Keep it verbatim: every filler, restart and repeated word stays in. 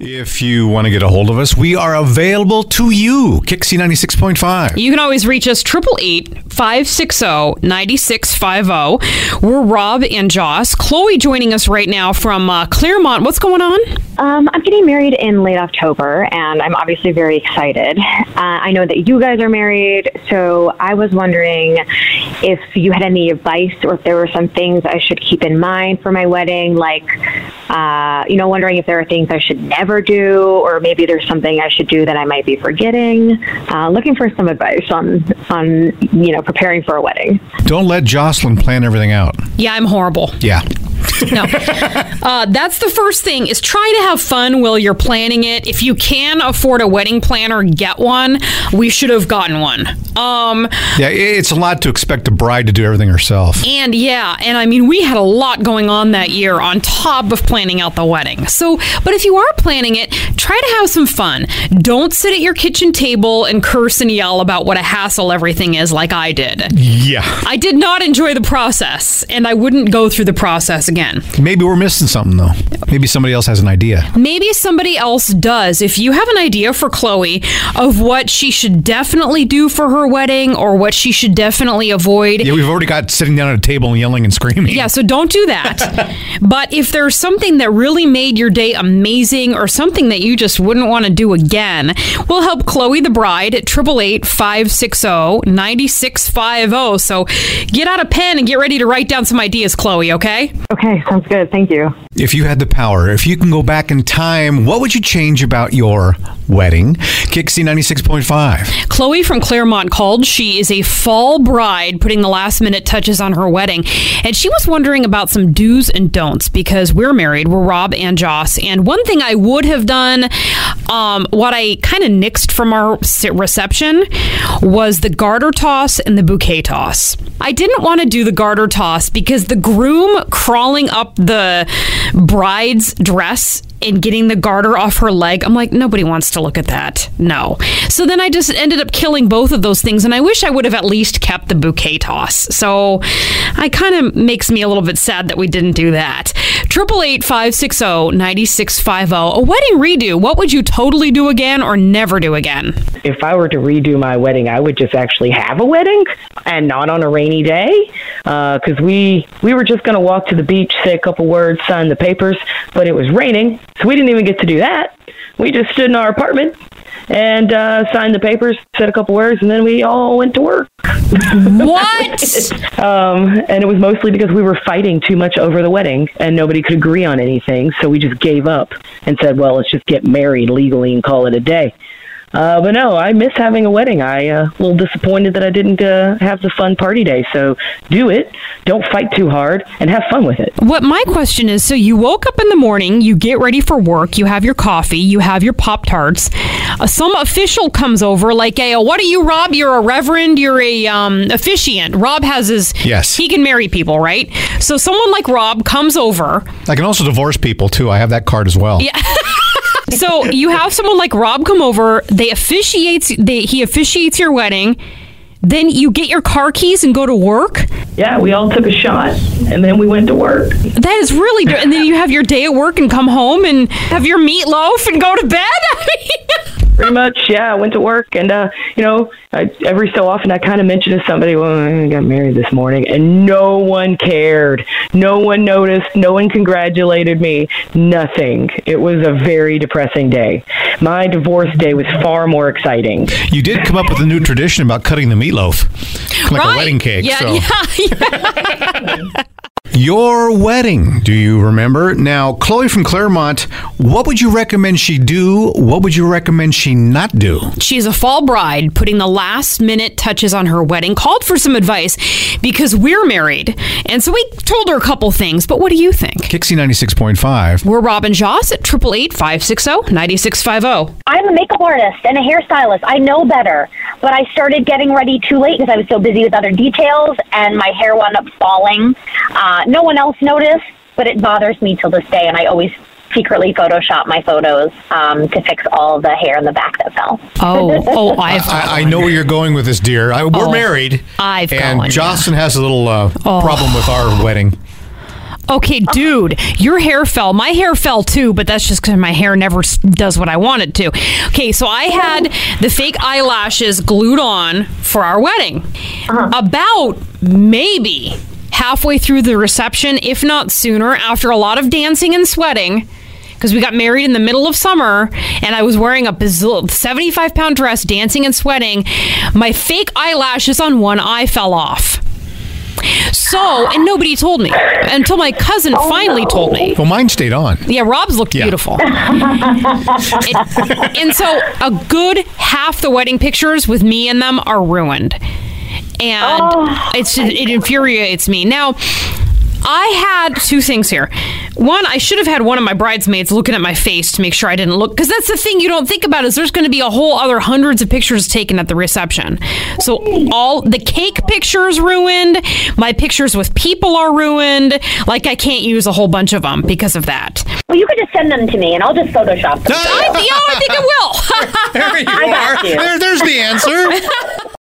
If you want to get a hold of us, we are available to you. Kixie ninety-six point five. You can always reach us, eight eight eight, five six zero, nine six five zero. We're Rob and Joss. Chloe joining us right now from uh, Claremont. What's going on? Um, I'm getting married in late October, and I'm obviously very excited. Uh, I know that you guys are married, so I was wondering if you had any advice or if there were some things I should keep in mind for my wedding, like, uh, you know, wondering if there are things I should never do, or maybe there's something I should do that I might be forgetting. Uh, looking for some advice on, on you know, preparing for a wedding. Don't let Jocelyn plan everything out. Yeah, I'm horrible. Yeah. No. Uh, that's the first thing, is try to have fun while you're planning it. If you can afford a wedding planner, get one. We should have gotten one. Um, yeah, it's a lot to expect a bride to do everything herself. And yeah, and I mean, we had a lot going on that year on top of planning out the wedding. So, but if you are planning it, try to have some fun. Don't sit at your kitchen table and curse and yell about what a hassle everything is like I did. Yeah. I did not enjoy the process, and I wouldn't go through the process again. Maybe we're missing something, though. Maybe somebody else has an idea. Maybe somebody else does. If you have an idea for Chloe of what she should definitely do for her wedding or what she should definitely avoid. Yeah, we've already got sitting down at a table and yelling and screaming. Yeah, so don't do that. But if there's something that really made your day amazing or something that you just wouldn't want to do again, we'll help Chloe the bride at eight eight eight, five six zero, nine six five zero. So get out a pen and get ready to write down some ideas, Chloe, okay? Okay. Sounds good. Thank you. If you had the power, if you can go back in time, what would you change about your wedding? Kixie ninety-six point five. Chloe from Claremont called. She is a fall bride putting the last minute touches on her wedding. And she was wondering about some do's and don'ts because we're married. We're Rob and Joss. And one thing I would have done, um, what I kind of nixed from our reception, was the garter toss and the bouquet toss. I didn't want to do the garter toss because the groom crawling up the bride's dress and getting the garter off her leg, I'm like, nobody wants to look at that. No. So then I just ended up killing both of those things, and I wish I would have at least kept the bouquet toss. So it kind of makes me a little bit sad that we didn't do that. eight eight eight, five six zero, nine six five zero. A wedding redo. What would you totally do again or never do again? If I were to redo my wedding, I would just actually have a wedding and not on a rainy day, because uh, we, we were just going to walk to the beach, say a couple words, sign the papers, but it was raining. So we didn't even get to do that. We just stood in our apartment and uh, signed the papers, said a couple words, and then we all went to work. What? um, and it was mostly because we were fighting too much over the wedding, and nobody could agree on anything, so we just gave up and said, well, let's just get married legally and call it a day. Uh, but no, I miss having a wedding. I'm uh, a little disappointed that I didn't uh, have the fun party day. So do it. Don't fight too hard and have fun with it. What my question is, so you woke up in the morning, you get ready for work, you have your coffee, you have your Pop-Tarts. Uh, some official comes over like, hey, what are you, Rob? You're a reverend. You're a um, officiant. Rob has his... Yes. He can marry people, right? So someone like Rob comes over. I can also divorce people, too. I have that card as well. Yeah. So you have someone like Rob come over, they officiates, they, he officiates your wedding, then you get your car keys and go to work? Yeah, we all took a shot, and then we went to work. That is really... Do- and then you have your day at work and come home and have your meatloaf and go to bed? I mean... Pretty much, yeah. I went to work, and, uh, you know, I, every so often I kind of mentioned to somebody, well, I got married this morning, and no one cared. No one noticed. No one congratulated me. Nothing. It was a very depressing day. My divorce day was far more exciting. You did come up with a new tradition about cutting the meatloaf, like right. A wedding cake. Yeah, so. yeah, yeah. your wedding. Do you remember? Now, Chloe from Claremont, what would you recommend she do? What would you recommend she not do? She's a fall bride, putting the last minute touches on her wedding. Called for some advice because we're married. And so we told her a couple things, but what do you think? Kixie ninety-six point five. We're Rob and Joss at eight eight eight, five six zero, nine six five zero. I'm a makeup artist and a hairstylist. I know better, but I started getting ready too late because I was so busy with other details and my hair wound up falling. Uh, no one else noticed, but it bothers me till this day, and I always secretly Photoshop my photos um, to fix all the hair in the back that fell. Oh, oh, I've I, I know where you're going with this, dear. I, we're oh, married. I've and gone. Jocelyn has a little uh, oh. problem with our wedding. Okay, dude, your hair fell. My hair fell, too, but that's just because my hair never does what I want it to. Okay, so I had the fake eyelashes glued on for our wedding. Uh-huh. About maybe halfway through the reception, if not sooner, after a lot of dancing and sweating, because we got married in the middle of summer, and I was wearing a seventy-five pound dress, dancing and sweating, my fake eyelashes on one eye fell off. So, and nobody told me until my cousin oh, finally no. told me. Well, mine stayed on. Yeah, Rob's looked yeah. beautiful. it, and so a good half the wedding pictures with me in them are ruined. And oh, it's just, it infuriates me. Now, I had two things here. One, I should have had one of my bridesmaids looking at my face to make sure I didn't look. Because that's the thing you don't think about is there's going to be a whole other hundreds of pictures taken at the reception. So all the cake pictures ruined. My pictures with people are ruined. Like, I can't use a whole bunch of them because of that. Well, you could just send them to me, and I'll just Photoshop them. I, you know, I think I will. there, there you I are. You. There, there's the answer.